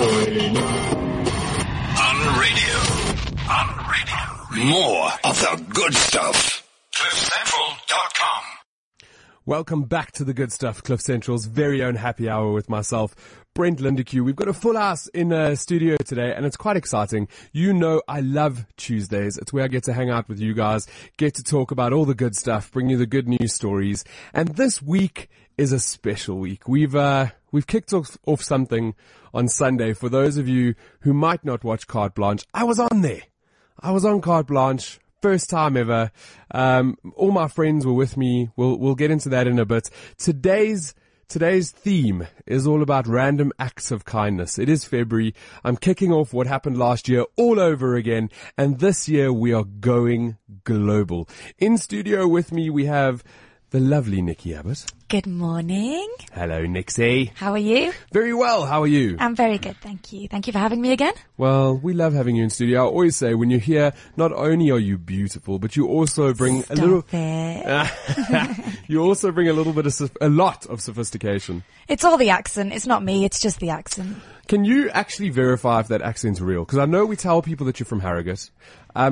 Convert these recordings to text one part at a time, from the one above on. coin. On radio. More of the good stuff. CliffCentral.com. Welcome back to the good stuff, Cliff Central's very own happy hour with myself, Brent Lindeke. We've got a full house in the studio today, and it's quite exciting. You know I love Tuesdays. It's where I get to hang out with you guys, get to talk about all the good stuff, bring you the good news stories. And this week is a special week. We've kicked off something on Sunday. For those of you who might not watch Carte Blanche, I was on there. I was on Carte Blanche. First time ever. All my friends were with me. We'll get into that in a bit. Today's theme is all about random acts of kindness. It is February. I'm kicking off what happened last year all over again. And this year we are going global. In studio with me, we have the lovely Nikki Abbott. Good morning. Hello, Nixie. How are you? Very well. How are you? I'm very good. Thank you. Thank you for having me again. Well, we love having you in studio. I always say when you're here, not only are you beautiful, but you also bring a lot of sophistication. It's all the accent. It's not me. It's just the accent. Can you actually verify if that accent's real? Because I know we tell people that you're from Harrogate. I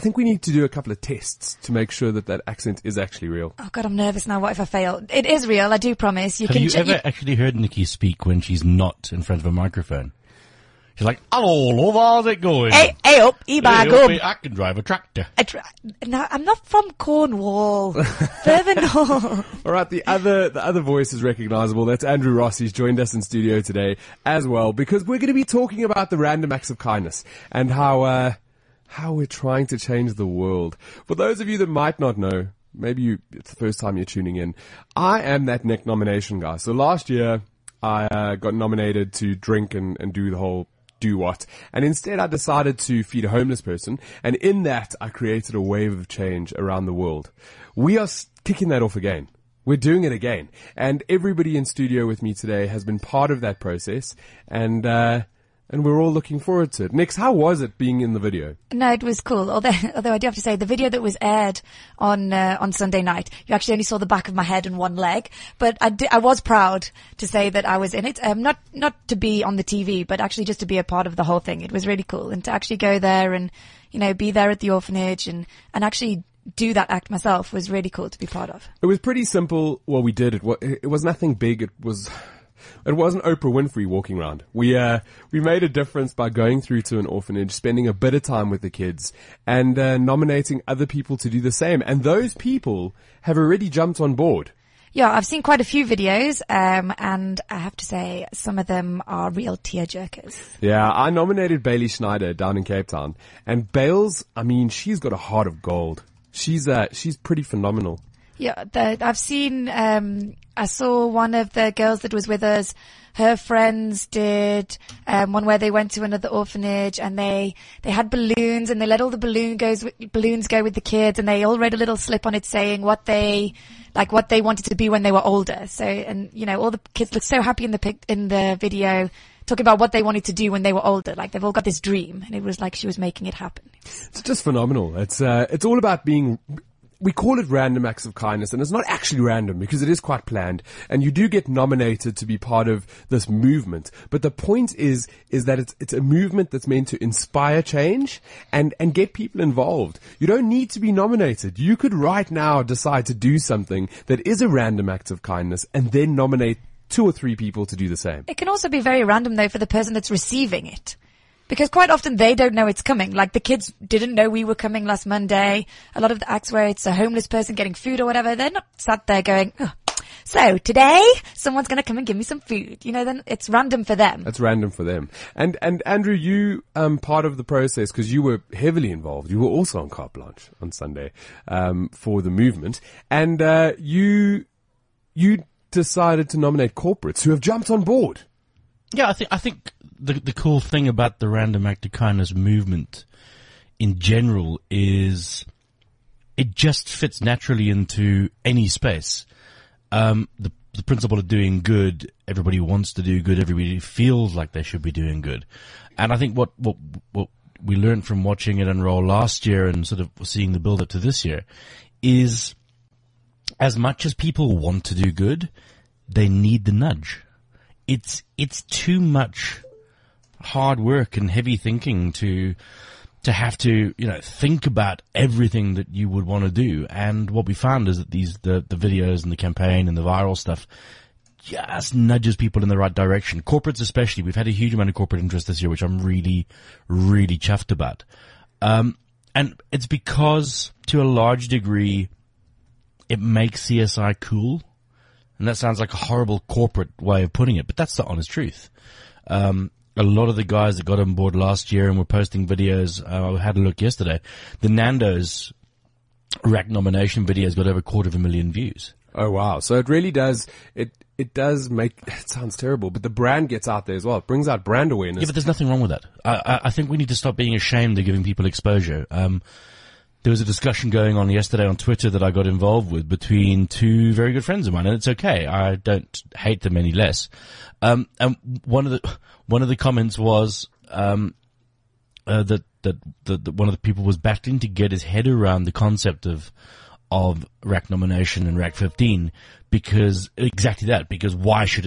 think we need to do a couple of tests to make sure that that accent is actually real. Oh, God, I'm nervous now. What if I fail? It is real, I do promise. Have you ever actually heard Nikki speak when she's not in front of a microphone? She's like, hello, love, how's it going? Hey up, e-bag up. I can drive a tractor. No, I'm not from Cornwall. Further north. All right, the other voice is recognisable. That's Andrew Ross. He's joined us in studio today as well, because we're going to be talking about the random acts of kindness and how we're trying to change the world. For those of you that might not know, it's the first time you're tuning in, I am that Nick nomination guy. So last year, I got nominated to drink and do the whole do what. And instead, I decided to feed a homeless person. And in that, I created a wave of change around the world. We are kicking that off again. We're doing it again. And everybody in studio with me today has been part of that process. And we're all looking forward to it. Nix, how was it being in the video? No, it was cool. Although I do have to say, the video that was aired on Sunday night, you actually only saw the back of my head and one leg. But I was proud to say that I was in it. Not to be on the TV, but actually just to be a part of the whole thing. It was really cool. And to actually go there and, be there at the orphanage and actually do that act myself was really cool to be part of. It was pretty simple. Well, we did it. It was nothing big. It wasn't Oprah Winfrey walking around. We made a difference by going through to an orphanage, spending a bit of time with the kids, and nominating other people to do the same. And those people have already jumped on board. Yeah, I've seen quite a few videos, and I have to say some of them are real tearjerkers. Yeah, I nominated Bailey Schneider down in Cape Town, and Bales, she's got a heart of gold. She's pretty phenomenal. Yeah, I saw one of the girls that was with us, her friends did, one where they went to another orphanage and they had balloons and they let all the balloons go with the kids, and they all read a little slip on it saying what they wanted to be when they were older. So, and all the kids looked so happy in the video, talking about what they wanted to do when they were older. Like, they've all got this dream, and it was like she was making it happen. It's just phenomenal. It's all about being, we call it random acts of kindness, and it's not actually random because it is quite planned, and you do get nominated to be part of this movement. But the point is that it's a movement that's meant to inspire change and get people involved. You don't need to be nominated. You could right now decide to do something that is a random act of kindness and then nominate 2 or 3 people to do the same. It can also be very random, though, for the person that's receiving it. Because quite often they don't know it's coming. Like, the kids didn't know we were coming last Monday. A lot of the acts where it's a homeless person getting food or whatever, they're not sat there going, oh, so today someone's going to come and give me some food. Then it's random for them. It's random for them. And Andrew, you, part of the process, because you were heavily involved. You were also on Carte Blanche on Sunday, for the movement. And, you decided to nominate corporates who have jumped on board. Yeah, I think the cool thing about the random act of kindness movement in general is it just fits naturally into any space. The principle of doing good, everybody wants to do good, everybody feels like they should be doing good. And I think what we learned from watching it unroll last year and sort of seeing the build up to this year is, as much as people want to do good, they need the nudge. It's too much hard work and heavy thinking to have to, you know, think about everything that you would want to do. And what we found is that the videos and the campaign and the viral stuff just nudges people in the right direction. Corporates especially. We've had a huge amount of corporate interest this year, which I'm really, really chuffed about. And it's because, to a large degree, it makes CSI cool. And that sounds like a horrible corporate way of putting it, but that's the honest truth. A lot of the guys that got on board last year and were posting videos, I had a look yesterday, the Nando's RAK nomination videos got over 250,000 views. Oh, wow. So it really does, it does make, it sounds terrible, but the brand gets out there as well. It brings out brand awareness. Yeah, but there's nothing wrong with that. I think we need to stop being ashamed of giving people exposure. There was a discussion going on yesterday on Twitter that I got involved with between two very good friends of mine, and it's okay. I don't hate them any less. And one of the comments was, that one of the people was battling to get his head around the concept of RAK nomination and RAK15 because why should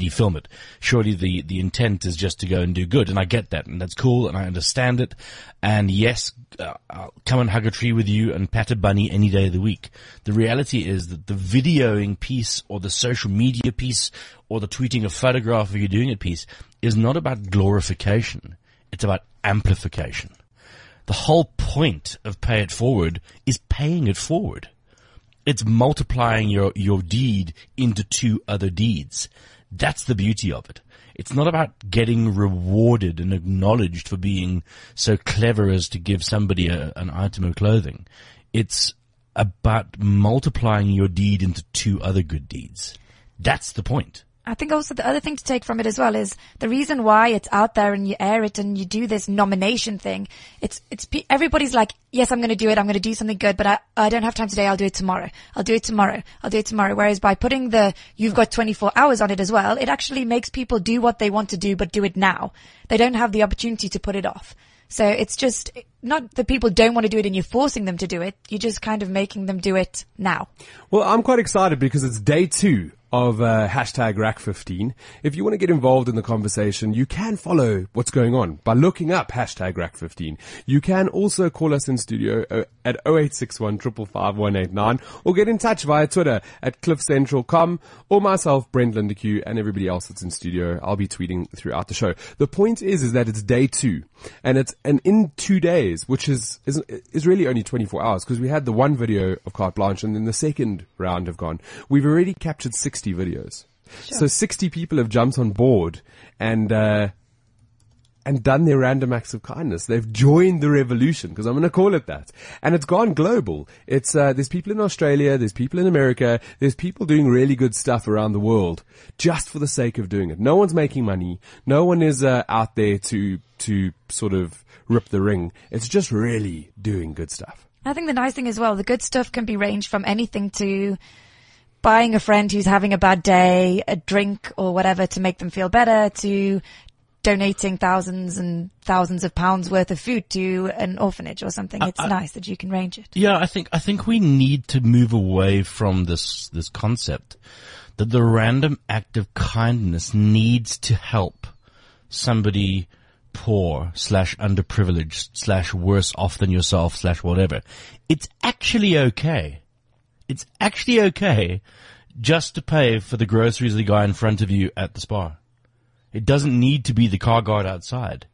he film it? Surely the intent is just to go and do good. And I get that. And that's cool. And I understand it. And yes, I'll come and hug a tree with you and pat a bunny any day of the week. The reality is that the videoing piece or the social media piece or the tweeting a photograph of you doing it piece is not about glorification. It's about amplification. The whole point of pay it forward is paying it forward. It's multiplying your deed into two other deeds. That's the beauty of it. It's not about getting rewarded and acknowledged for being so clever as to give somebody an item of clothing. It's about multiplying your deed into two other good deeds. That's the point. I think also the other thing to take from it as well is the reason why it's out there and you air it and you do this nomination thing. It's everybody's like, yes, I'm going to do it. I'm going to do something good, but I don't have time today. I'll do it tomorrow. I'll do it tomorrow. Whereas by putting you've got 24 hours on it as well, it actually makes people do what they want to do, but do it now. They don't have the opportunity to put it off. So it's just not that people don't want to do it and you're forcing them to do it. You're just kind of making them do it now. Well, I'm quite excited because it's day two of hashtag RAK15. If you want to get involved in the conversation, you can follow what's going on by looking up hashtag RAK15. You can also call us in studio at 0861 555 189 or get in touch via Twitter at CliffCentral.com or myself, Brent Lindeke, and everybody else that's in studio. I'll be tweeting throughout the show. The point is that it's day two, and in 2 days, which is really only 24 hours because we had the one video of Carte Blanche and then the second round have gone. We've already captured 60 videos. Sure. So 60 people have jumped on board and done their random acts of kindness. They've joined the revolution, because I'm going to call it that. And it's gone global. It's there's people in Australia, there's people in America, there's people doing really good stuff around the world just for the sake of doing it. No one's making money. No one is out there to sort of rip the ring. It's just really doing good stuff. I think the nice thing as well, the good stuff can be ranged from anything to buying a friend who's having a bad day a drink or whatever to make them feel better, to donating thousands and thousands of pounds worth of food to an orphanage or something. It's nice that you can range it. Yeah, I think we need to move away from this concept that the random act of kindness needs to help somebody poor / underprivileged / worse off than yourself / whatever. It's actually okay. It's actually okay just to pay for the groceries of the guy in front of you at the spa. It doesn't need to be the car guard outside.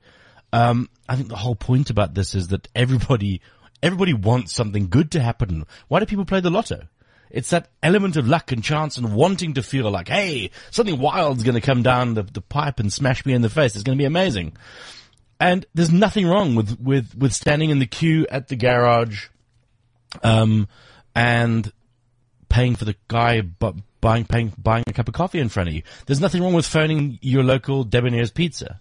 I think the whole point about this is that everybody wants something good to happen. Why do people play the lotto? It's that element of luck and chance and wanting to feel like, hey, something wild's going to come down the pipe and smash me in the face. It's going to be amazing. And there's nothing wrong with standing in the queue at the garage, and paying for the guy buying a cup of coffee in front of you. There's nothing wrong with phoning your local Debonair's Pizza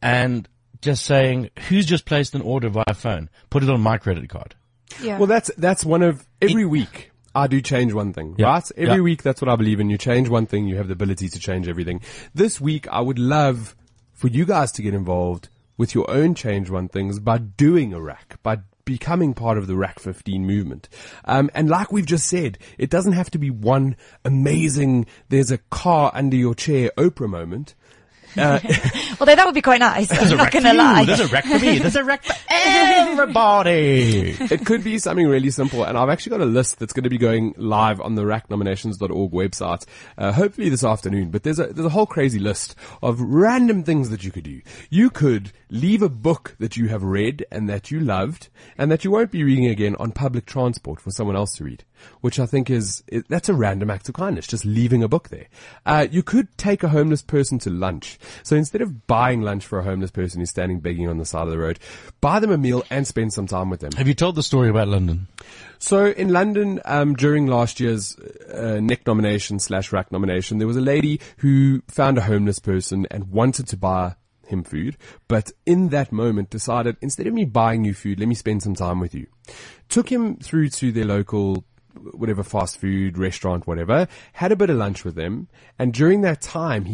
and just saying, who's just placed an order via phone? Put it on my credit card. Yeah. Well, that's one of every week. I do change one thing, yeah, right? Every week, that's what I believe in. You change one thing, you have the ability to change everything. This week, I would love for you guys to get involved with your own change one things by doing a RAK, by becoming part of the RAK15 movement. And like we've just said, it doesn't have to be one amazing, there's a car under your chair Oprah moment. Although that would be quite nice. I'm not going to lie. There's a rack for me. There's a rack for everybody. It could be something really simple. And I've actually got a list that's going to be going live on the RAKnominations.org website, hopefully this afternoon. But there's a whole crazy list of random things that you could do. You could leave a book that you have read and that you loved and that you won't be reading again on public transport for someone else to read, which I think is that's a random act of kindness, just leaving a book there. You could take a homeless person to lunch. So instead of buying lunch for a homeless person who's standing begging on the side of the road, buy them a meal and spend some time with them. Have you told the story about London? So in London, during last year's Nick nomination / RAK nomination, there was a lady who found a homeless person and wanted to buy him food, but in that moment decided, instead of me buying you food, let me spend some time with you. Took him through to their local whatever fast food restaurant, whatever, had a bit of lunch with them, and during that time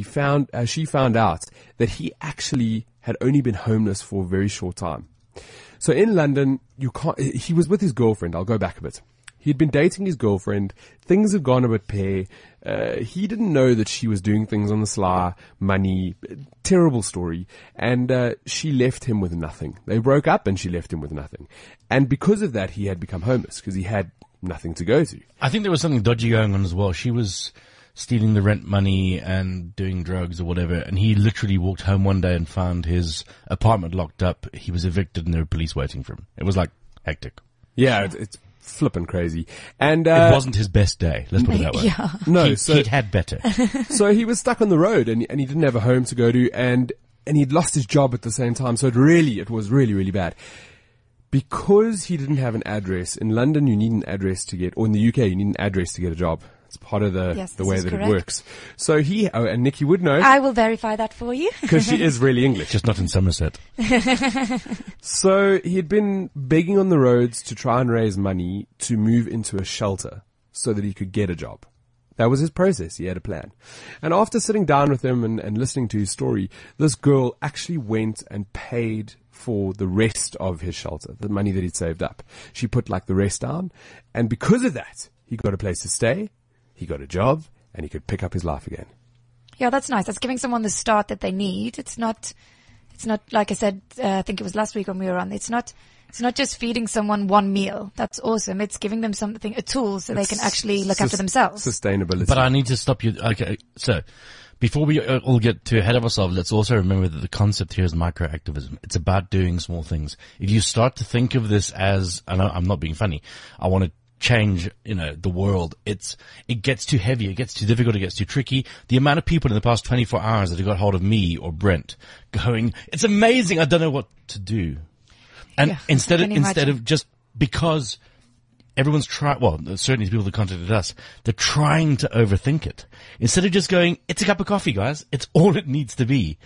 she found out that he actually had only been homeless for a very short time. So in London, he was with his girlfriend. I'll go back a bit. He'd been dating his girlfriend. Things had gone a bit pear. He didn't know that she was doing things on the sly, money, terrible story. And she left him with nothing. They broke up and she left him with nothing. And because of that, he had become homeless because he had nothing to go to. I think there was something dodgy going on as well. She was stealing the rent money and doing drugs or whatever, and he literally walked home one day and found his apartment locked up. He was evicted and there were police waiting for him. It was like hectic. Yeah, it's flippin' crazy. And it wasn't his best day, let's put it that way. Yeah. No, he'd had better. So he was stuck on the road and he didn't have a home to go to, and he'd lost his job at the same time, so it was really bad. Because he didn't have an address, in London you need an address to get, or in the UK you need an address to get a job. It's part of the way that correct. It works. So and Nikki would know. I will verify that for you. Because she is really English. Just not in Somerset. So he had been begging on the roads to try and raise money to move into a shelter so that he could get a job. That was his process. He had a plan. And after sitting down with him and listening to his story, this girl actually went and paid for the rest of his shelter, the money that he'd saved up. She put the rest down. And because of that, he got a place to stay. He got a job and he could pick up his life again. Yeah, that's nice. That's giving someone the start that they need. It's not like I said, I think it was last week when we were on. It's not just feeding someone one meal. That's awesome. It's giving them something, a tool so they can actually look after themselves. Sustainability. But I need to stop you. Okay. So before we all get too ahead of ourselves, let's also remember that the concept here is microactivism. It's about doing small things. If you start to think of this as, and I'm not being funny, I want to change, the world. It gets too heavy, it gets too difficult, it gets too tricky. The amount of people in the past 24 hours that have got hold of me or Brent going, it's amazing, I don't know what to do. And instead of just because everyone's certainly people that contacted us, they're trying to overthink it. Instead of just going, it's a cup of coffee, guys, it's all it needs to be.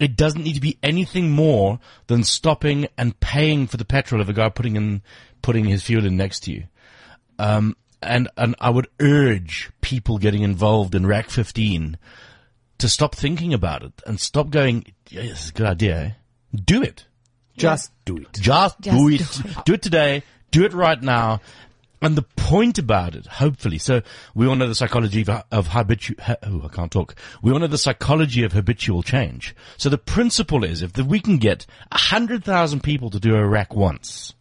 It doesn't need to be anything more than stopping and paying for the petrol of a guy putting his fuel in next to you. And I would urge people getting involved in RAK15 to stop thinking about it and stop going, yes, it's a good idea. Do it. Just do it. Do it today. Do it right now. And the point about it, hopefully, so we all know the psychology of we all know the psychology of habitual change. So the principle is if we can get 100,000 people to do a RAK once,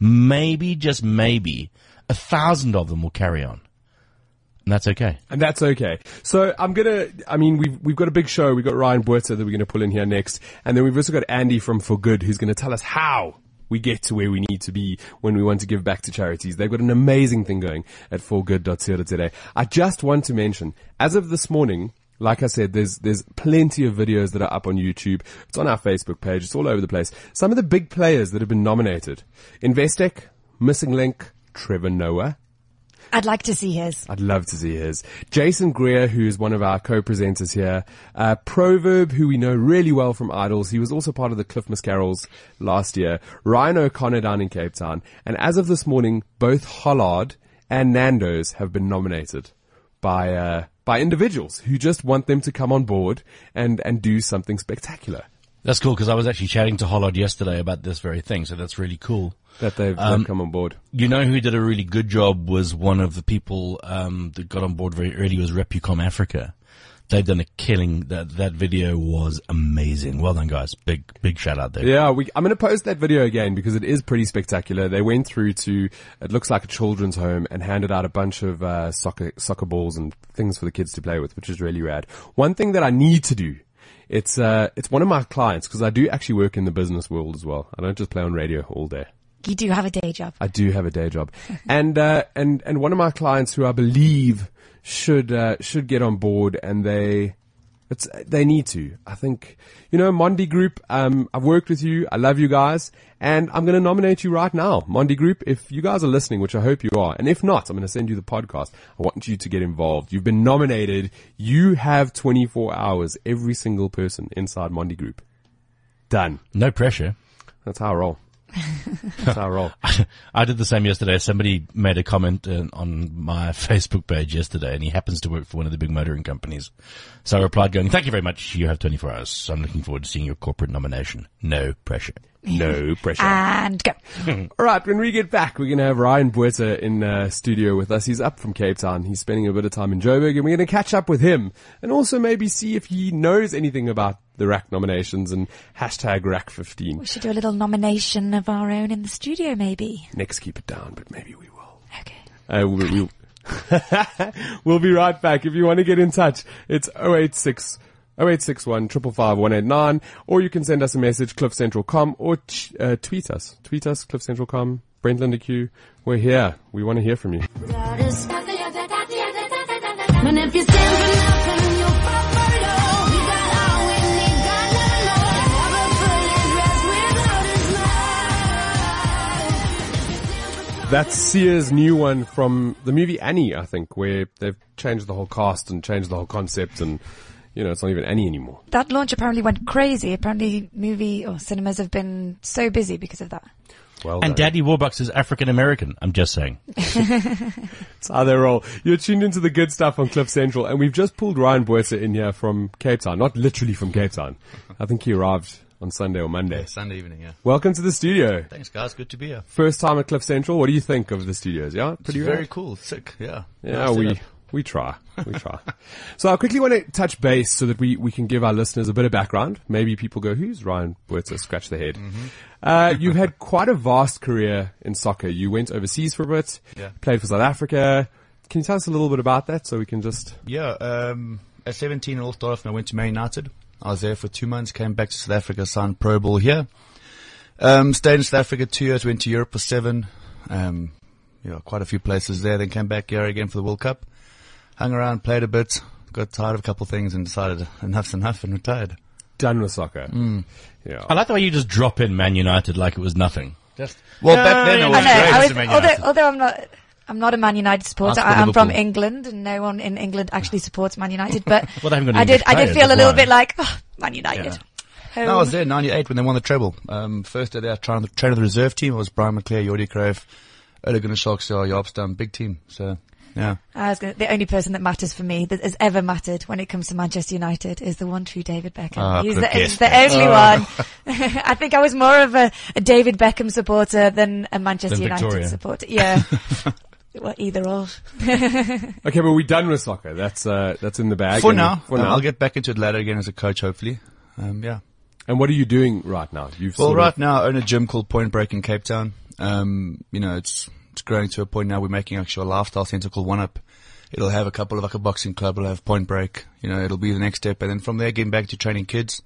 maybe, just maybe, 1,000 of them will carry on. And that's okay. So we've got a big show. We've got Ryan Botha that we're going to pull in here next. And then we've also got Andy from For Good who's going to tell us how we get to where we need to be when we want to give back to charities. They've got an amazing thing going at forgood.co.za today. I just want to mention, as of this morning, like I said, there's plenty of videos that are up on YouTube. It's on our Facebook page. It's all over the place. Some of the big players that have been nominated. Investec, Missing Link, Trevor Noah. I'd love to see his. Jason Greer, who is one of our co-presenters here. Proverb, who we know really well from Idols. He was also part of the Cliffmas Carols last year. Ryan O'Connor down in Cape Town. And as of this morning, both Hollard and Nando's have been nominated by individuals who just want them to come on board and do something spectacular. That's cool, because I was actually chatting to Hollard yesterday about this very thing, so that's really cool. That they've come on board. You know who did a really good job was one of the people that got on board very early was RepuCom Africa. They've done a killing. That video was amazing. Well done, guys. Big shout out there. Yeah, I'm going to post that video again because it is pretty spectacular. They went through to, it looks like a children's home, and handed out a bunch of soccer balls and things for the kids to play with, which is really rad. One thing that I need to do, it's one of my clients, because I do actually work in the business world as well. I don't just play on radio all day. You do have a day job. I do have a day job. And one of my clients who I believe should get on board, and they need to. I think, Mondi Group, I've worked with you. I love you guys, and I'm going to nominate you right now. Mondi Group, if you guys are listening, which I hope you are, and if not, I'm going to send you the podcast. I want you to get involved. You've been nominated. You have 24 hours, every single person inside Mondi Group. Done. No pressure. That's how I roll. That's our role. I did the same yesterday. Somebody made a comment on my Facebook page yesterday, and he happens to work for one of the big motoring companies. So I replied going, thank you very much. You have 24 hours. So I'm looking forward to seeing your corporate nomination. No pressure. No pressure. And go. All right. When we get back, we're going to have Ryan Botha in studio with us. He's up from Cape Town. He's spending a bit of time in Joburg, and we're going to catch up with him and also maybe see if he knows anything about the RAK nominations and hashtag RAK15. We should do a little nomination of our own in the studio, maybe. Next, keep it down, but maybe we will. Okay. We'll be right back. If you want to get in touch, it's 0861 555 189, or you can send us a message, CliffCentral.com, or tweet us. Tweet us, CliffCentral.com, Brent Lindeke. We're here. We want to hear from you. That's Sia's new one from the movie Annie, I think, where they've changed the whole cast and changed the whole concept, and it's not even Annie anymore. That launch apparently went crazy. Apparently movie or cinemas have been so busy because of that. Well done. And Daddy Warbucks is African American, I'm just saying. It's how they roll. You're tuned into the good stuff on Cliff Central, and we've just pulled Ryan Botha in here from Cape Town. Not literally from Cape Town. I think he arrived on Sunday or Monday. Yeah, Sunday evening, yeah. Welcome to the studio. Thanks, guys. Good to be here. First time at Cliff Central. What do you think of the studios? Yeah, pretty good. Very cool. Sick. Yeah. Yeah, nice. We try. So I quickly want to touch base so that we can give our listeners a bit of background. Maybe people go, who's Ryan Botha? Scratch the head. Mm-hmm. You've had quite a vast career in soccer. You went overseas for a bit, played for South Africa. Can you tell us a little bit about that so we can just... Yeah, at 17 it all started off, and I went to Man United. I was there for 2 months, came back to South Africa, signed Pro Ball here. Stayed in South Africa 2 years, went to Europe for 7. Quite a few places there, then came back here again for the World Cup. Hung around, played a bit, got tired of a couple of things and decided enough's enough and retired. Done with soccer. Mm. Yeah. I like the way you just drop in Man United like it was nothing. Back then I was great. Although I'm not a Man United supporter. I'm from England, and no one in England actually supports Man United. But I did feel a little bit like, oh, Man United. Yeah. No, I was there in '98 when they won the treble. First day there, trying to train the reserve team. It was Brian McClair, Jordi Cruyff, Ole Gunnar Schalk, Yobstam, big team. So yeah, the only person that matters for me, that has ever mattered when it comes to Manchester United, is the one true David Beckham. He's the only one. I think I was more of a David Beckham supporter than a Manchester United supporter. Yeah. Well, either or. Okay, but we're done with soccer. That's in the bag. For now. I'll get back into it later again as a coach, hopefully. Yeah. And what are you doing right now? Right now I own a gym called Point Break in Cape Town. It's growing to a point now. We're making actually a lifestyle centre called One Up. It'll have a couple of, like, a boxing club. It'll have Point Break. It'll be the next step. And then from there, getting back to training kids,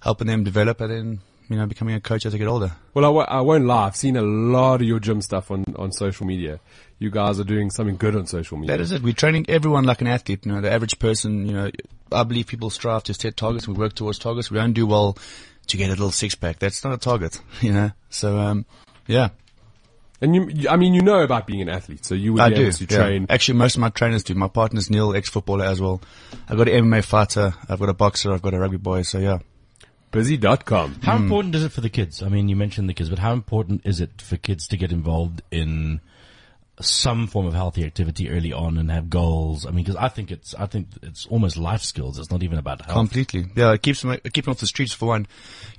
helping them develop, and then becoming a coach as I get older. Well, I won't lie. I've seen a lot of your gym stuff on social media. You guys are doing something good on social media. That is it. We're training everyone like an athlete. The average person, I believe people strive to set targets. We work towards targets. We don't do well to get a little six-pack. That's not a target, So, yeah. And you know about being an athlete, so you would be able to train. Actually, most of my trainers do. My partner's Neil, ex-footballer as well. I've got an MMA fighter. I've got a boxer. I've got a rugby boy. So, yeah. Busy.com. How important is it for the kids? I mean, you mentioned the kids, but how important is it for kids to get involved in some form of healthy activity early on and have goals? I mean, because I think it's almost life skills. It's not even about health. Completely. Yeah, it keeps them off the streets for one.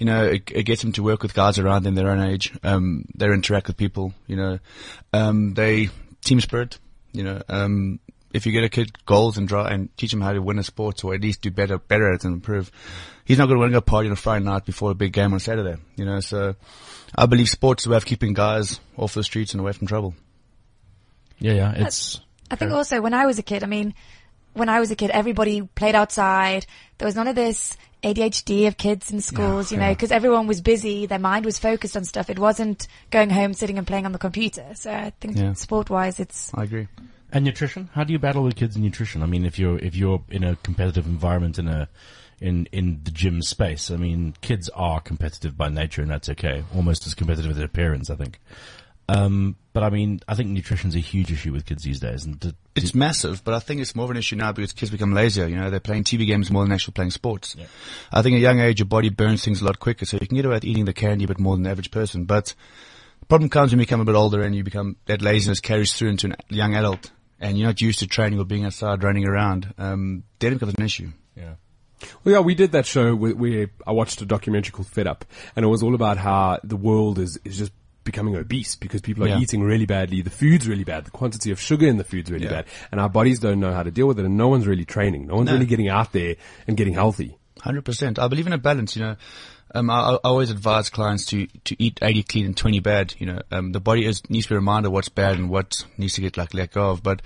It gets them to work with guys around them their own age. They interact with people. Team spirit. if you get a kid goals and draw and teach him how to win a sport or at least do better at it and improve, he's not going to want to go party on a Friday night before a big game on Saturday, you know. So I believe sports is a way of keeping guys off the streets and away from trouble. Yeah. I think also when I was a kid, everybody played outside. There was none of this ADHD of kids in schools, because everyone was busy. Their mind was focused on stuff. It wasn't going home, sitting and playing on the computer. So I think sport-wise, I agree. And nutrition? How do you battle with kids' nutrition? I mean, if you're in a competitive environment in the gym space, I mean, kids are competitive by nature, and that's okay. Almost as competitive as their parents, I think. But I mean, I think nutrition's a huge issue with kids these days. And it's massive, but I think it's more of an issue now because kids become lazier. You know, they're playing TV games more than actually playing sports. Yeah. I think at a young age, your body burns things a lot quicker, so you can get away with eating the candy a bit more than the average person. But the problem comes when you become a bit older and that laziness carries through into a young adult and you're not used to training or being outside running around. Then it becomes an issue. Yeah. Well, yeah, we did that show where I watched a documentary called Fed Up, and it was all about how the world is just becoming obese because people are eating really badly. The food's really bad. The quantity of sugar in the food's really bad. And our bodies don't know how to deal with it, and no one's really training. No one's really getting out there and getting healthy. 100%. I believe in a balance, you know. I always advise clients to eat 80 clean and 20 bad, you know. The body needs to be reminded what's bad and what needs to get let go of. But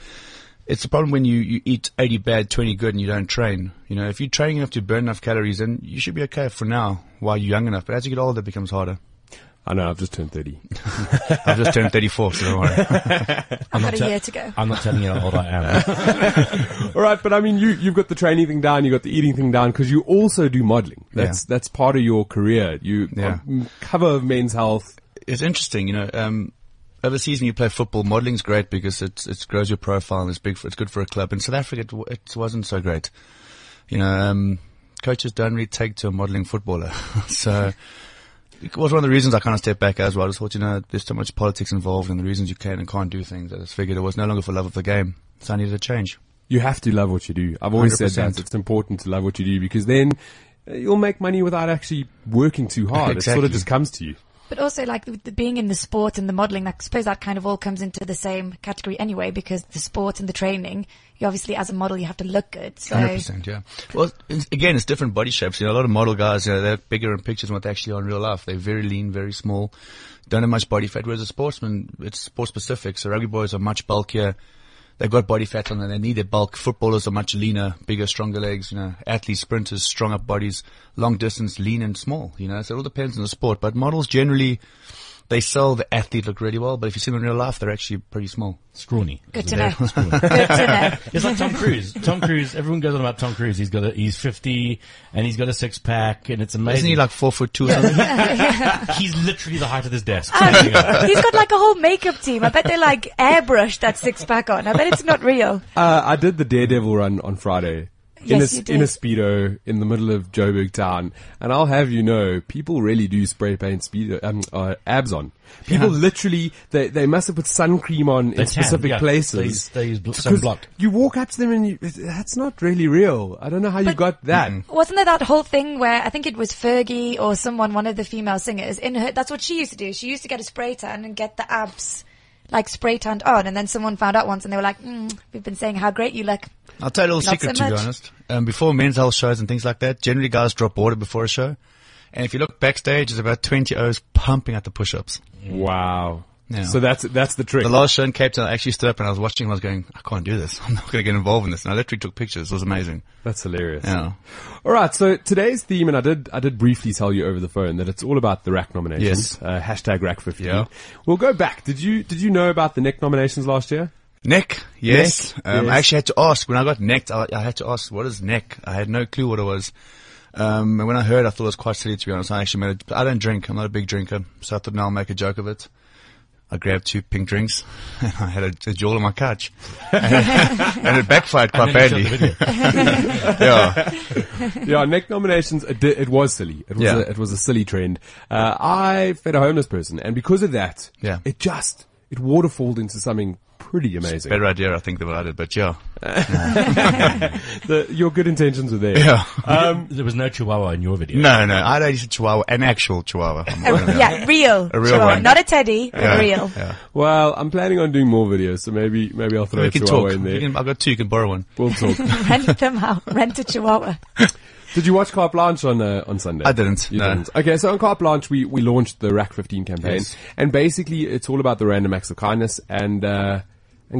it's the problem when you eat 80 bad, 20 good, and you don't train. You know, if you're training enough to burn enough calories, then you should be okay for now while you're young enough. But as you get older, it becomes harder. I know, I've just turned 30. I've just turned 34, so don't worry. I've got a year to go. I'm not telling you how old I am. All right, but I mean, you've got the training thing down, you've got the eating thing down, because you also do modeling. That's part of your career. You cover men's health. It's interesting, you know, overseas when you play football, modeling's great because it grows your profile and it's good for a club. In South Africa, it wasn't so great. You know, coaches don't really take to a modeling footballer. So... It was one of the reasons I kind of stepped back as well. I just thought, you know, there's so much politics involved and the reasons you can and can't do things. I just figured it was no longer for love of the game. So I needed a change. You have to love what you do. I've always 100%. Said that. It's important to love what you do because then you'll make money without actually working too hard. Exactly. It sort of just comes to you. But also, like, being in the sport and the modelling, I suppose that kind of all comes into the same category anyway, because the sport and the training, you obviously, as a model, you have to look good. So. 100%, yeah. Well, again, it's different body shapes. You know, a lot of model guys, you know, they're bigger in pictures than what they actually are in real life. They're very lean, very small, don't have much body fat, whereas a sportsman, it's sport-specific. So rugby boys are much bulkier. They've got body fat on them. They need their bulk. Footballers are much leaner, bigger, stronger legs, you know, athletes, sprinters, strong up bodies, long distance, lean and small, you know, so it all depends on the sport. But models generally, they sell the athlete look really well, but if you see them in real life, they're actually pretty small. Scrawny. Good to know. It's like Tom Cruise. Tom Cruise, everyone goes on about Tom Cruise. He's 50 and he's got a six pack and it's amazing. Isn't he like 4'2" or something? He's literally the height of this desk. He's got like a whole makeup team. I bet they like airbrushed that six pack on. I bet it's not real. I did the Daredevil run on Friday. In a Speedo in the middle of Joburg town. And I'll have you know, people really do spray paint Speedo, abs on. People literally, they must have put sun cream on in specific places. They use sunblock. You walk up to them and that's not really real. I don't know how you got that. Wasn't there that whole thing where I think it was Fergie or someone, one of the female singers, that's what she used to do. She used to get a spray tan and get the abs like spray tanned on, and then someone found out once and they were like, we've been saying how great you look. I'll tell you a little secret to be honest. Before men's health shows and things like that, generally guys drop water before a show. And if you look backstage, there's about 20 O's pumping at the push-ups. Wow. Yeah. So that's the trick. The last show in Cape Town, I actually stood up and I was watching and I was going, I can't do this. I'm not going to get involved in this. And I literally took pictures. It was amazing. That's hilarious. Yeah. All right. So today's theme, and I did briefly tell you over the phone that it's all about the RAK nominations. Yes. Hashtag RAK15. Yeah. We'll go back. Did you know about the NEC nominations last year? NEC? Yes. NEC? Yes. I actually had to ask. When I got NEC'd, I had to ask, what is NEC? I had no clue what it was. And when I heard, I thought it was quite silly, to be honest. I don't drink. I'm not a big drinker. So I thought, now I'll make a joke of it. I grabbed two pink drinks and I had a jaw on my couch. And it backfired quite badly. Yeah, NEC nominations, it was silly. It was a silly trend. I fed a homeless person, and because of that, it waterfalled into something pretty amazing. It's a better idea, I think, than what I did, but yeah. Your good intentions are there. Yeah. There was no chihuahua in your video. No, I raised a chihuahua, an actual chihuahua. A real chihuahua. One. Not a teddy, a real. Yeah. Well, I'm planning on doing more videos, so maybe I'll throw a chihuahua in there. I've got two, you can borrow one. We'll talk. Rent them out, rent a chihuahua. Did you watch Carte Blanche on Sunday? I didn't. You didn't? Okay, so on Carte Blanche, we launched the RAK15 campaign. Yes. And basically, it's all about the random acts of kindness and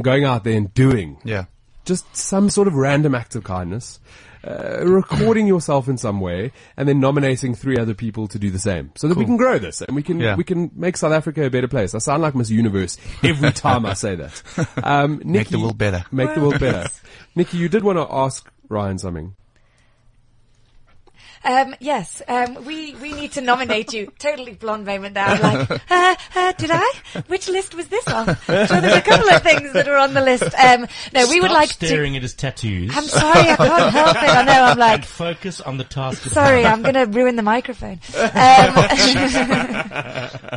going out there and doing. Yeah. Just some sort of random act of kindness, recording yourself in some way, and then nominating 3 other people to do the same. So that we can grow this, and we can make South Africa a better place. I sound like Miss Universe every time I say that. Nikki, make the world better. Make the world better. Nikki, you did want to ask Ryan something. Yes, we need to nominate you. Totally blonde moment now. I'm like, did I? Which list was this on? So there's a couple of things that are on the list. No, we would like to. Stop staring at his tattoos. I'm sorry, I can't help it. I know, I'm like. And focus on the task. Sorry, I'm going to ruin the microphone.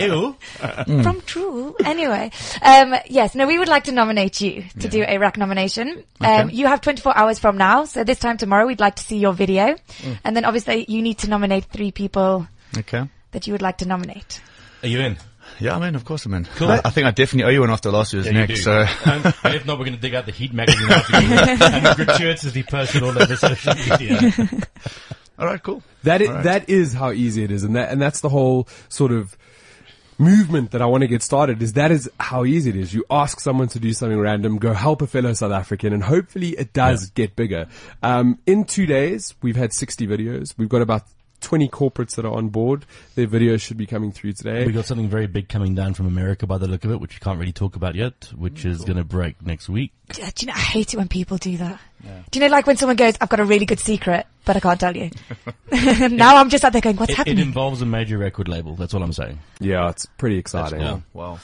Ew. From True. Anyway, yes, no, we would like to nominate you to do a RAK nomination. You have 24 hours from now. So this time tomorrow, we'd like to see your video. And then obviously, you need to nominate 3 people that you would like to nominate. Are you in? Yeah, I'm in. Of course I'm in. Cool. I think I definitely owe you one after last year's next. So. If not, we're going to dig out the Heat magazine and gratuitously post it all over social media. All right, cool. That is how easy it is. And that's the whole sort of movement that I want to get started is how easy it is. You ask someone to do something random, go help a fellow South African, and hopefully it does get bigger. In 2 days, we've had 60 videos. We've got about 20 corporates that are on board. Their videos should be coming through today. We've got something very big coming down from America by the look of it, which we can't really talk about yet, which is going to break next week. Do you know, I hate it when people do that. Yeah. Do you know, like when someone goes, I've got a really good secret, but I can't tell you. Now I'm just out there going, what's happening? It involves a major record label. That's all I'm saying. Yeah, it's pretty exciting. Cool. Wow.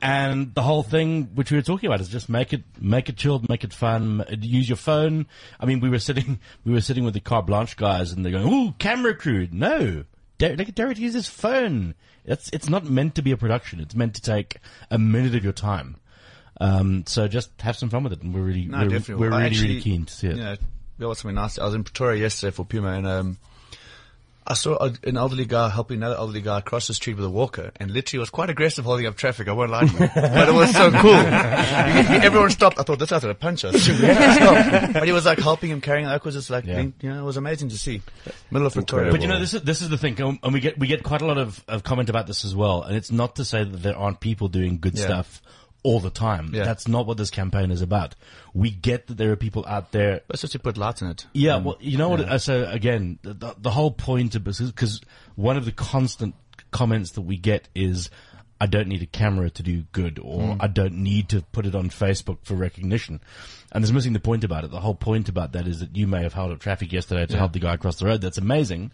And the whole thing which we were talking about is just make it chilled, make it fun, use your phone. I mean, we were sitting with the Carte Blanche guys and they're going, ooh, camera crew. No. Derek uses his phone. It's not meant to be a production. It's meant to take a minute of your time. So just have some fun with it. And we're really keen to see it. Yeah, that was something nice. I was in Pretoria yesterday for Puma and, I saw an elderly guy helping another elderly guy across the street with a walker, and literally was quite aggressive holding up traffic. I won't lie to you. But it was so cool. Everyone stopped. I thought, this guy's going to punch us. But he was like helping him, carrying it. Was just like, it was amazing to see. Middle of Pretoria. But you know, this is the thing, and we get quite a lot of comment about this as well. And it's not to say that there aren't people doing good stuff all the time. Yeah. That's not what this campaign is about. We get that there are people out there. That's just to put lights in it. Yeah, what? So again, the whole point of this is because one of the constant comments that we get is, I don't need a camera to do good, or I don't need to put it on Facebook for recognition. And there's missing the point about it. The whole point about that is that you may have held up traffic yesterday to help the guy across the road. That's amazing.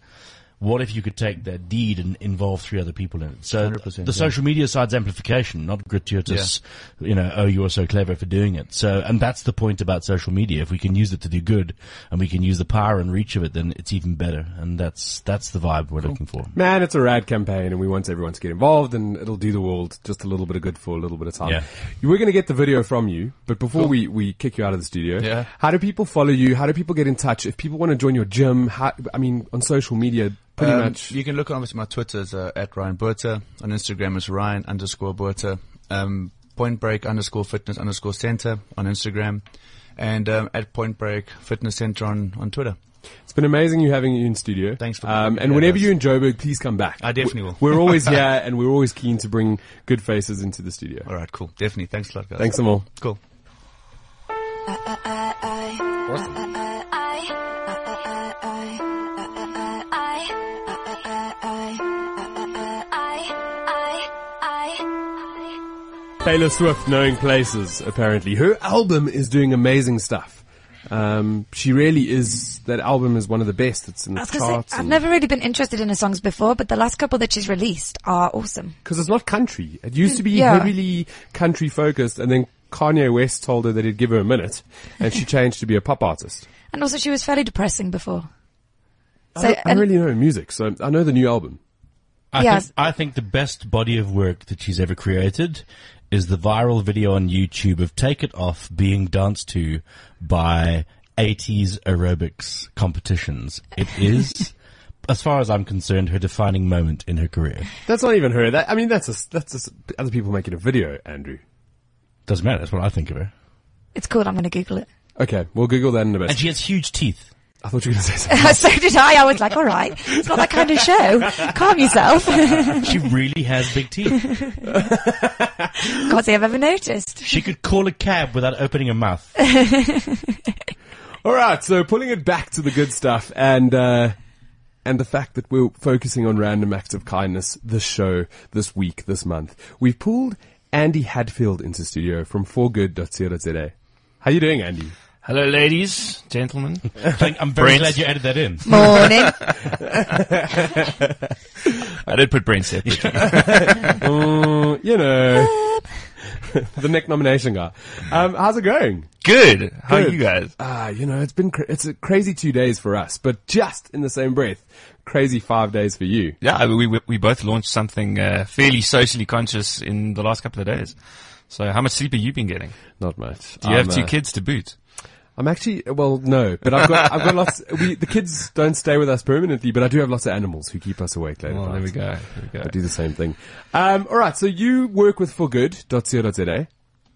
What if you could take that deed and involve 3 other people in it? So the social media side's amplification, not gratuitous, oh, you're so clever for doing it. So, and that's the point about social media. If we can use it to do good and we can use the power and reach of it, then it's even better. And that's the vibe we're looking for. Man, it's a rad campaign and we want everyone to get involved and it'll do the world just a little bit of good for a little bit of time. Yeah. We're going to get the video from you, but before we kick you out of the studio, how do people follow you? How do people get in touch? If people want to join your gym, on social media, pretty much. You can look on my Twitter is at Ryan Botha. On Instagram is Ryan_Botha. Point Break _fitness_center on Instagram. And at Point Break Fitness Center on Twitter. It's been amazing having you in studio. Thanks for coming. And whenever you're in Joburg, please come back. I definitely will. We're always here and we're always keen to bring good faces into the studio. All right, cool. Definitely. Thanks a lot, guys. Thanks a lot. Cool. Taylor Swift, Knowing Places, apparently. Her album is doing amazing stuff. She really is. That album is one of the best. It's in the charts. I've never really been interested in her songs before, but the last couple that she's released are awesome. Because it's not country. It used to be heavily country focused, and then Kanye West told her that he'd give her a minute, and she changed to be a pop artist. And also she was fairly depressing before. So, I don't really know music, so I know the new album. I think the best body of work that she's ever created is the viral video on YouTube of Take It Off being danced to by 80s aerobics competitions. It is, as far as I'm concerned, her defining moment in her career. That's not even her. That's other people making a video, Andrew. Doesn't matter. That's what I think of her. It's called I'm going to Google it. Okay, we'll Google that in a bit. And she has huge teeth. I thought you were going to say something. So did I. I was like, all right, it's not that kind of show. Calm yourself. She really has big teeth. God, say I've ever noticed. She could call a cab without opening her mouth. All right, so pulling it back to the good stuff and the fact that we're focusing on random acts of kindness this show, this week, this month. We've pulled Andy Hadfield into studio from forgood.co.za. How you doing, Andy? Hello, ladies, gentlemen. I'm very glad you added that in. Morning. I did put Brent separately. You know, the next nomination guy. How's it going? Good. How are you guys? You know, it's a crazy 2 days for us, but just in the same breath, crazy 5 days for you. Yeah, I mean, we both launched something fairly socially conscious in the last couple of days. So, how much sleep have you been getting? Not much. Do you have two kids to boot? I'm actually, well, no, but I've got lots, the kids don't stay with us permanently, but I do have lots of animals who keep us awake later. Oh, there we go. I do the same thing. Alright, so you work with forgood.co.za,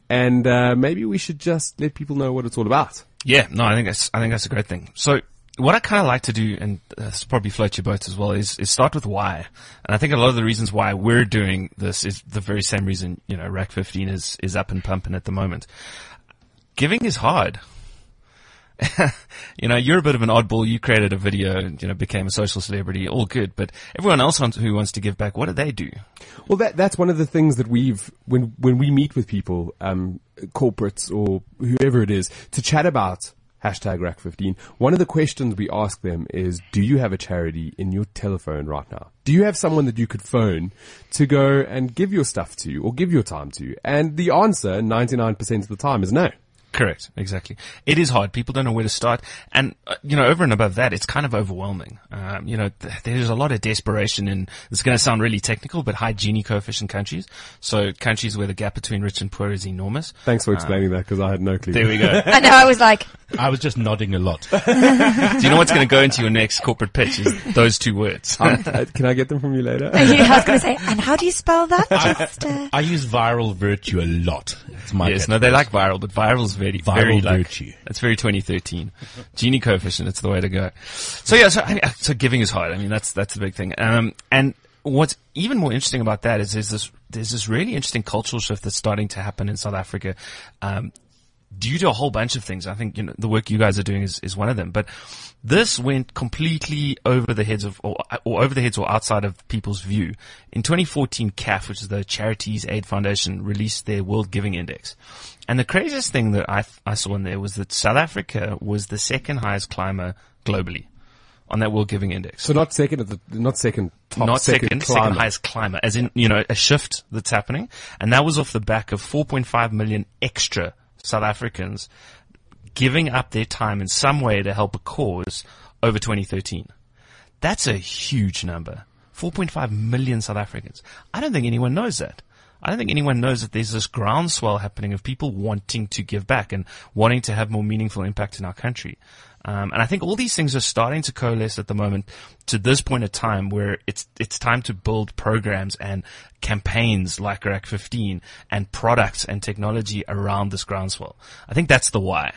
and, maybe we should just let people know what it's all about. Yeah, no, I think that's a great thing. So, what I kind of like to do, and this probably floats your boats as well, is start with why. And I think a lot of the reasons why we're doing this is the very same reason, you know, RAK15 is up and pumping at the moment. Giving is hard. You know, you're a bit of an oddball. You created a video, you know, became a social celebrity, all good. But everyone else who wants to give back, what do they do? Well, that's one of the things that we've, when we meet with people, corporates or whoever it is, to chat about hashtag RAK15, one of the questions we ask them is, do you have a charity in your telephone right now? Do you have someone that you could phone to go and give your stuff to or give your time to? And the answer 99% of the time is no. Correct, exactly. It is hard. People don't know where to start. And, you know, over and above that, it's kind of overwhelming. You know, there's a lot of desperation in, it's going to sound really technical, but high Gini coefficient countries. So countries where the gap between rich and poor is enormous. Thanks for explaining that because I had no clue. There we go. I know, I was just nodding a lot. Do you know what's going to go into your next corporate pitch is those two words. Can I get them from you later? I was going to say, and how do you spell that? I use viral virtue a lot. It's my yes, no, they like viral, but viral's very like, virtue. It's very 2013. Gini coefficient, it's the way to go. So yeah, so giving is hard. I mean, that's the big thing. And what's even more interesting about that is there's this really interesting cultural shift that's starting to happen in South Africa. Due to a whole bunch of things. I think, you know, the work you guys are doing is one of them. But this went completely over the heads of, or over the heads or outside of people's view. In 2014, CAF, which is the Charities Aid Foundation, released their World Giving Index. And the craziest thing that I saw in there was that South Africa was the second highest climber globally on that World Giving Index. So second highest climber, as in, you know, a shift that's happening. And that was off the back of 4.5 million extra South Africans giving up their time in some way to help a cause over 2013. That's a huge number. 4.5 million South Africans. I don't think anyone knows that. I don't think anyone knows that there's this groundswell happening of people wanting to give back and wanting to have more meaningful impact in our country. And I think all these things are starting to coalesce at the moment to this point of time where it's time to build programs and campaigns like RAK15 and products and technology around this groundswell. I think that's the why.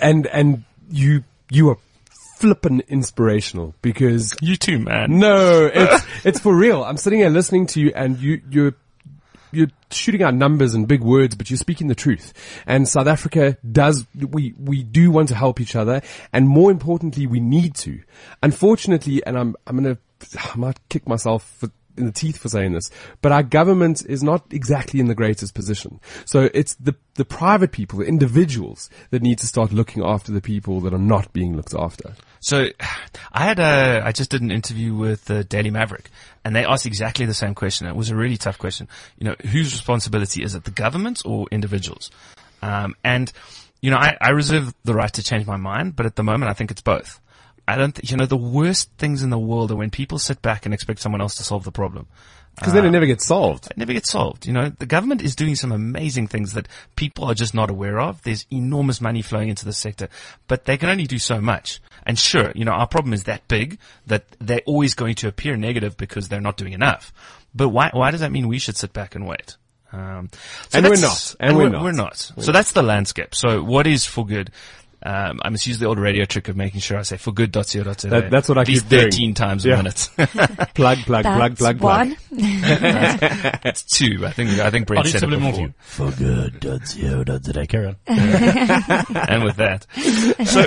And you are flippin' inspirational because... You too, man. No, it's for real. I'm sitting here listening to you and you're shooting out numbers and big words, but you're speaking the truth. And South Africa does, we do want to help each other. And more importantly, we need to. Unfortunately, and I might kick myself in the teeth for saying this, but our government is not exactly in the greatest position. So it's the private people, the individuals that need to start looking after the people that are not being looked after. So I just did an interview with the Daily Maverick and they asked exactly the same question. It was a really tough question. You know, whose responsibility is it? The government or individuals? And you know, I reserve the right to change my mind, but at the moment I think it's both. I don't, the worst things in the world are when people sit back and expect someone else to solve the problem. Because then it never gets solved. It never gets solved. The government is doing some amazing things that people are just not aware of. There's enormous money flowing into the sector, but they can only do so much. And sure, our problem is that big that they're always going to appear negative because they're not doing enough. But why does that mean we should sit back and wait? So that's the landscape. So what is For Good? I must use the old radio trick of making sure I say forgood.co.za. That's what I keep doing. 13 times a minute. Plug. That's two. I think Brent said it before. Forgood.co.za. Carry on. And with that. So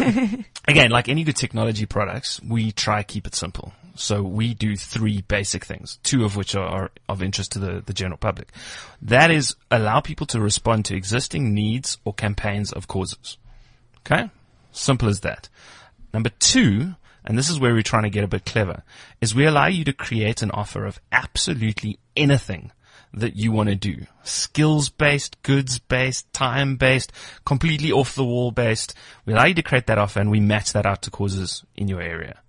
again, like any good technology products, we try keep it simple. So we do three basic things, two of which are of interest to the general public. That is, allow people to respond to existing needs or campaigns of causes. Okay? Simple as that. Number two, and this is where we're trying to get a bit clever, is we allow you to create an offer of absolutely anything that you want to do. Skills-based, goods-based, time-based, completely off-the-wall-based. We allow you to create that offer, and we match that out to causes in your area.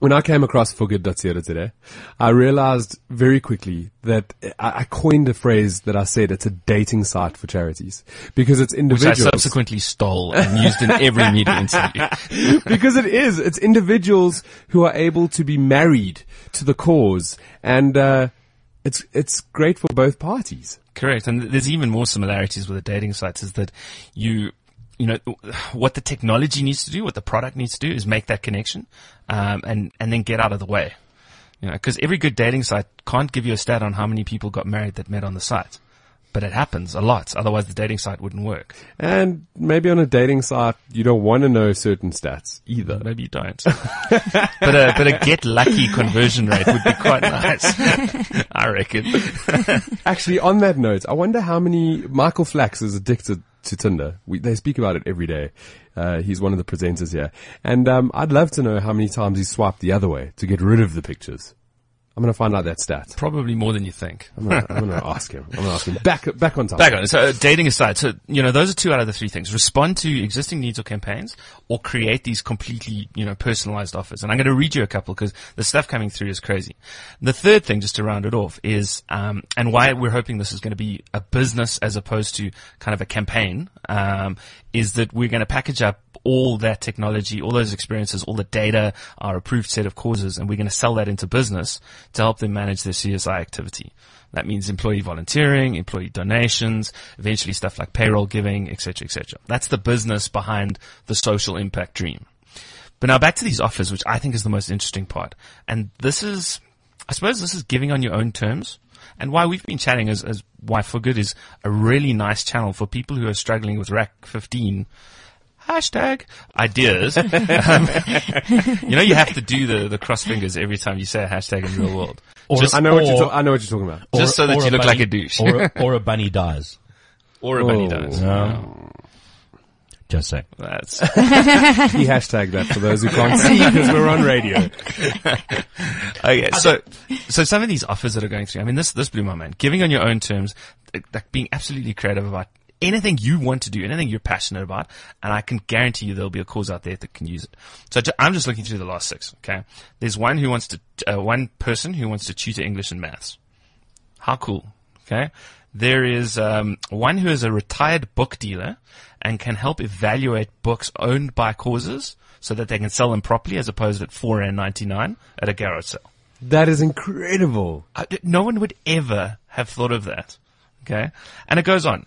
When I came across forgood.co.za today, I realized very quickly that I coined a phrase that I said it's a dating site for charities because it's individuals. Which I subsequently stole and used in every media interview. Because it is. It's individuals who are able to be married to the cause, and it's great for both parties. Correct. And there's even more similarities with the dating sites is that what the technology needs to do, what the product needs to do is make that connection, and then get out of the way. Cause every good dating site can't give you a stat on how many people got married that met on the site, but it happens a lot. Otherwise the dating site wouldn't work. And maybe on a dating site, you don't want to know certain stats either. Maybe you don't, but a get lucky conversion rate would be quite nice. I reckon. Actually, on that note, I wonder how many Michael Flax is addicted to Tinder. They speak about it every day. He's one of the presenters here. And I'd love to know how many times he swiped the other way to get rid of the pictures. I'm going to find out that stat. Probably more than you think. I'm going to ask him. I'm going to ask him. Back on time. Back on. So dating aside. So, those are two out of the three things. Respond to existing needs or campaigns, or create these completely, personalized offers. And I'm going to read you a couple because the stuff coming through is crazy. The third thing, just to round it off, is, and why we're hoping this is going to be a business as opposed to kind of a campaign, is that we're going to package up all that technology, all those experiences, all the data, our approved set of causes, and we're going to sell that into business to help them manage their CSI activity. That means employee volunteering, employee donations, eventually stuff like payroll giving, etc., etc. That's the business behind the social impact dream. But now back to these offers, which I think is the most interesting part. And this is, I suppose this is giving on your own terms. And why we've been chatting is why For Good is a really nice channel for people who are struggling with RAK15 hashtag ideas. You have to do the cross fingers every time you say a hashtag in the real world. I know what you're talking about. Just so that you look bunny, like a douche. Or a bunny dies. No. Just saying. That's he hashtag that for those who can't see because we're on radio. Okay, so some of these offers that are going through, I mean, this blew my mind. Giving on your own terms, like being absolutely creative about anything you want to do, anything you're passionate about, and I can guarantee you there'll be a cause out there that can use it. So I'm just looking through the last six, okay? There's one person who wants to tutor English and maths. How cool, okay? There is one who is a retired book dealer and can help evaluate books owned by causes so that they can sell them properly as opposed at $4.99 at a garage sale. That is incredible. No one would ever have thought of that. Okay, and it goes on.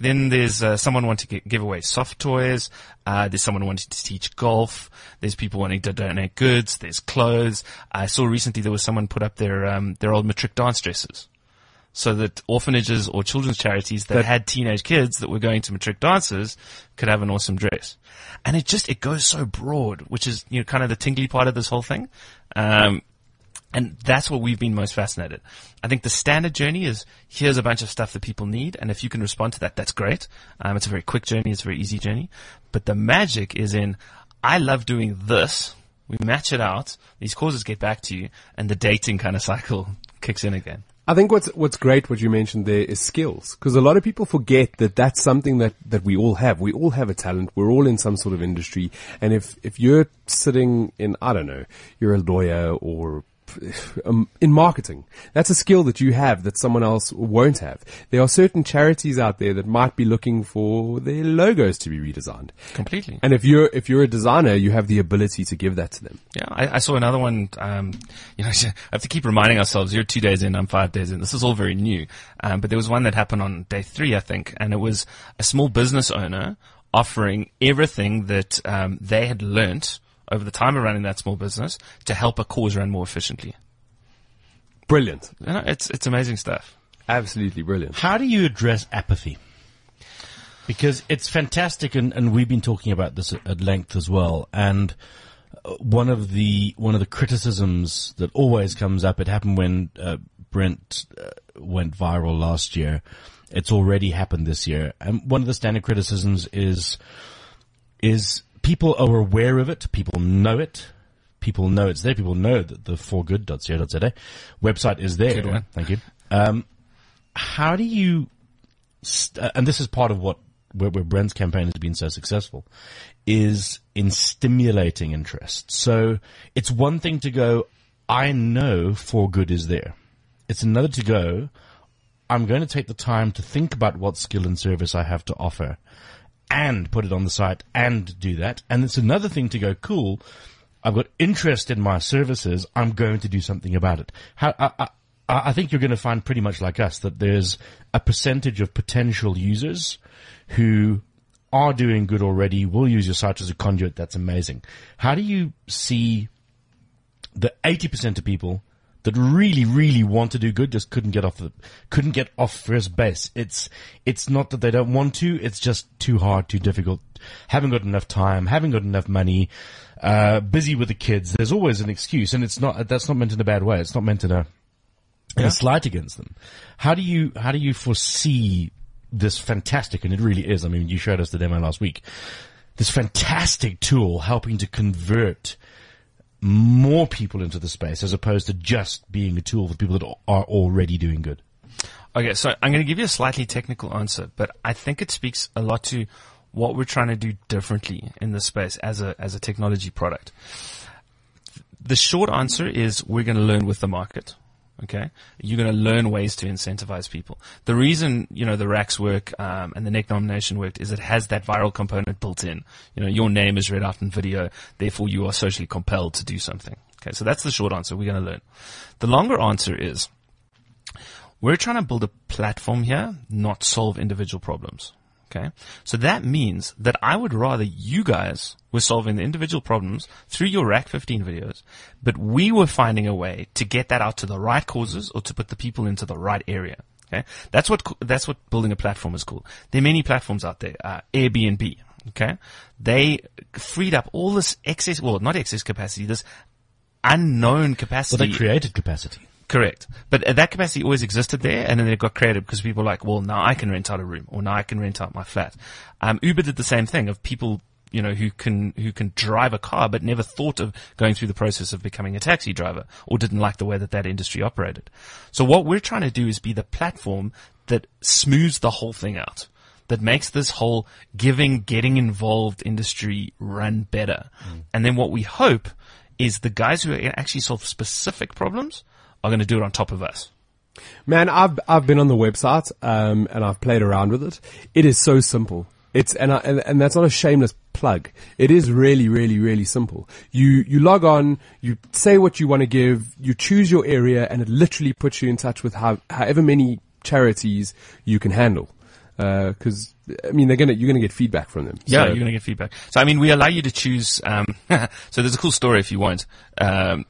Then there's someone wanting to give away soft toys. There's someone wanting to teach golf. There's people wanting to donate goods. There's clothes. I saw recently there was someone put up their old matric dance dresses, so that orphanages or children's charities that had teenage kids that were going to matric dances could have an awesome dress. And it goes so broad, which is kind of the tingly part of this whole thing. And that's what we've been most fascinated. I think the standard journey is here's a bunch of stuff that people need, and if you can respond to that, that's great. It's a very quick journey. It's a very easy journey. But the magic is in I love doing this. We match it out. These causes get back to you, and the dating kind of cycle kicks in again. I think what's great, what you mentioned there, is skills, because a lot of people forget that that's something that we all have. We all have a talent. We're all in some sort of industry. And if you're sitting in, I don't know, you're a lawyer or in marketing, that's a skill that you have that someone else won't have. There are certain charities out there that might be looking for their logos to be redesigned completely. And if you're a designer, you have the ability to give that to them. Yeah, I saw another one. I have to keep reminding ourselves. You're 2 days in. I'm 5 days in. This is all very new. But there was one that happened on day 3, I think, and it was a small business owner offering everything that they had learnt over the time of running that small business to help a cause run more efficiently. Brilliant. You know, it's amazing stuff. Absolutely brilliant. How do you address apathy? Because it's fantastic, and we've been talking about this at length as well. And one of the criticisms that always comes up, it happened when Brent went viral last year. It's already happened this year. And one of the standard criticisms is people are aware of it. People know it. People know it's there. People know that the forgood.co.za website is there. Good one. Thank you. How do you, and this is part of where Brent's campaign has been so successful, is in stimulating interest. So it's one thing to go, I know For Good is there. It's another to go, I'm going to take the time to think about what skill and service I have to offer, and put it on the site and do that. And it's another thing to go, cool, I've got interest in my services, I'm going to do something about it. I think you're going to find, pretty much like us, that there's a percentage of potential users who are doing good already, will use your site as a conduit. That's amazing. How do you see the 80% of people that really, really want to do good, just couldn't get off first base? It's not that they don't want to, it's just too hard, too difficult, haven't got enough time, haven't got enough money, busy with the kids. There's always an excuse, and that's not meant in a bad way. It's not meant in a slight against them. How do you foresee this fantastic, and it really is, I mean, you showed us the demo last week, this fantastic tool helping to convert more people into the space, as opposed to just being a tool for people that are already doing good? Okay, so I'm going to give you a slightly technical answer, but I think it speaks a lot to what we're trying to do differently in this space as a technology product. The short answer is we're going to learn with the market. Okay, you're going to learn ways to incentivize people. The reason, you know, the RAK's work and the Neck nomination worked is it has that viral component built in. You know, your name is read out in video, therefore you are socially compelled to do something. Okay, so that's the short answer. We're going to learn. The longer answer is we're trying to build a platform here, not solve individual problems. Okay, so that means that I would rather you guys were solving the individual problems through your RAK15 videos, but we were finding a way to get that out to the right causes or to put the people into the right area. Okay, that's what building a platform is called. There are many platforms out there. Airbnb. Okay, they freed up all this excess, well, not excess capacity, this unknown capacity. Well, they created capacity. Correct. But that capacity always existed there, and then it got created because people were like, well, now I can rent out a room, or now I can rent out my flat. Uber did the same thing of people, you know, who can drive a car but never thought of going through the process of becoming a taxi driver, or didn't like the way that industry operated. So what we're trying to do is be the platform that smooths the whole thing out, that makes this whole giving, getting involved industry run better. And then what we hope is the guys who actually solve specific problems are going to do it on top of us. Man, I've been on the website, and I've played around with it. It is so simple. And that's not a shameless plug. It is really, really, really simple. You log on, you say what you want to give, you choose your area, and it literally puts you in touch with however many charities you can handle. Cause I mean, you're gonna get feedback from them. Yeah, so you're gonna get feedback. So I mean, we allow you to choose, so there's a cool story if you want.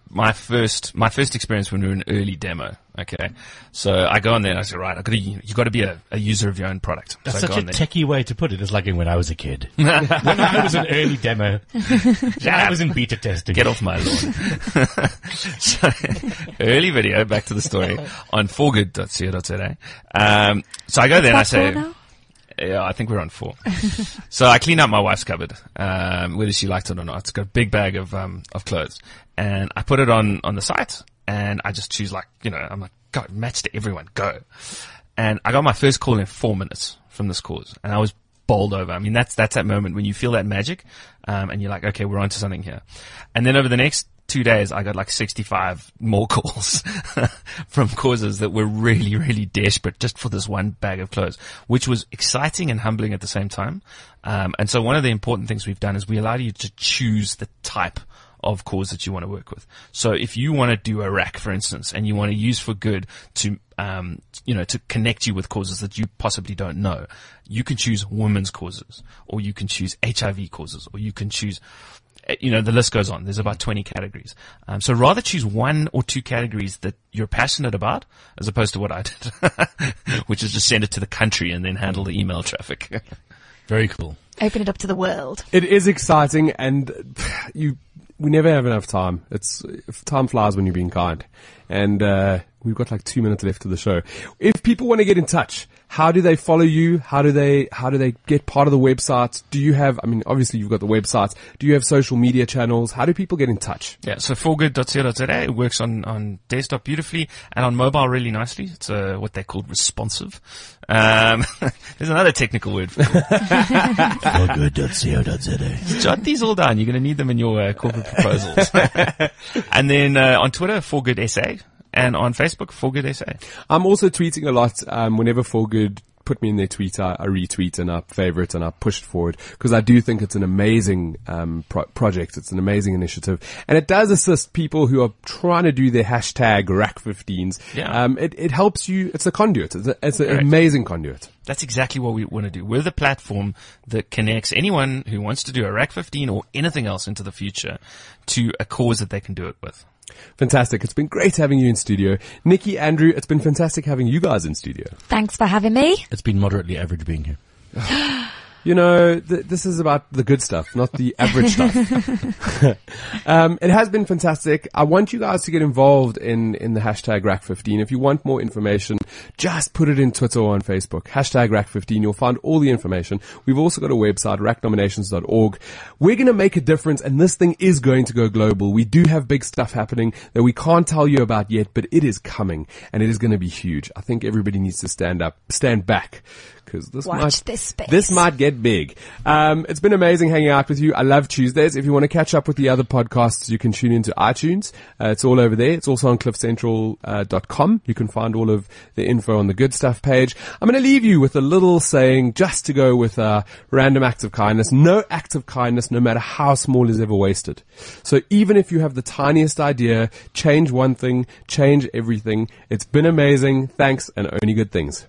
My first experience when we were in early demo. Okay. So I go on there and I say, right, you gotta be a user of your own product. That's so such a techie way to put it. It's like when I was a kid. When I was an early demo. I was in beta testing. Get off my lawn. So, early video, back to the story, on forgood.co.za. So I go there and I say, yeah, I think we're on 4. So I clean out my wife's cupboard, whether she liked it or not. It's got a big bag of clothes. And I put it on the site, and I just choose, like, you know, I'm like, go, match to everyone, go. And I got my first call in 4 minutes from this cause, and I was bowled over. I mean, that's that moment when you feel that magic, and you're like, okay, we're onto something here. And then over the next 2 days, I got like 65 more calls from causes that were really, really desperate just for this one bag of clothes, which was exciting and humbling at the same time. And so one of the important things we've done is we allow you to choose the type of cause that you want to work with. So if you want to do a rack, for instance, and you want to use for good to, you know, to connect you with causes that you possibly don't know, you can choose women's causes, or you can choose HIV causes, or you can choose, you know, the list goes on. There's about 20 categories. So rather choose one or two categories that you're passionate about, as opposed to what I did, which is just send it to the country and then handle the email traffic. Very cool. Open it up to the world. It is exciting, and we never have enough time. Time flies when you're being kind. And we've got like 2 minutes left of the show. If people want to get in touch, how do they follow you? How do they get part of the website? Do you have, I mean, obviously you've got the websites. Do you have social media channels? How do people get in touch? Yeah, so forgood.co.za, it works on desktop beautifully and on mobile really nicely. It's what they call responsive. There's another technical word for it. forgood.co.za. Jot these all down. You're going to need them in your corporate proposals. And then on Twitter, forgoodsa. And on Facebook, forgood.sa. I'm also tweeting a lot. Whenever forgood put me in their tweet, I retweet and I favorite and I push it forward, because I do think it's an amazing project. It's an amazing initiative, and it does assist people who are trying to do their hashtag RAK15s. Yeah. It helps you. It's a conduit. It's an amazing conduit. That's exactly what we want to do. We're the platform that connects anyone who wants to do a RAK15 or anything else into the future to a cause that they can do it with. Fantastic. It's been great having you in studio. Nikki, Andrew, it's been fantastic having you guys in studio. Thanks for having me. It's been moderately average being here. You know, this is about the good stuff, not the average stuff. It has been fantastic. I want you guys to get involved in the hashtag RAK15. If you want more information, just put it in Twitter or on Facebook. Hashtag RAK15. You'll find all the information. We've also got a website, RepuCom Africa. We're going to make a difference, and this thing is going to go global. We do have big stuff happening that we can't tell you about yet, but it is coming, and it is going to be huge. I think everybody needs to stand back. Because this might get big. It's been amazing hanging out with you. I love Tuesdays. If you want to catch up with the other podcasts, you can tune into iTunes. It's all over there. It's also on CliffCentral.com. You can find all of the info on the good stuff page. I'm going to leave you with a little saying just to go with random acts of kindness. No act of kindness, no matter how small, is ever wasted. So even if you have the tiniest idea, change one thing, change everything. It's been amazing. Thanks, and only good things.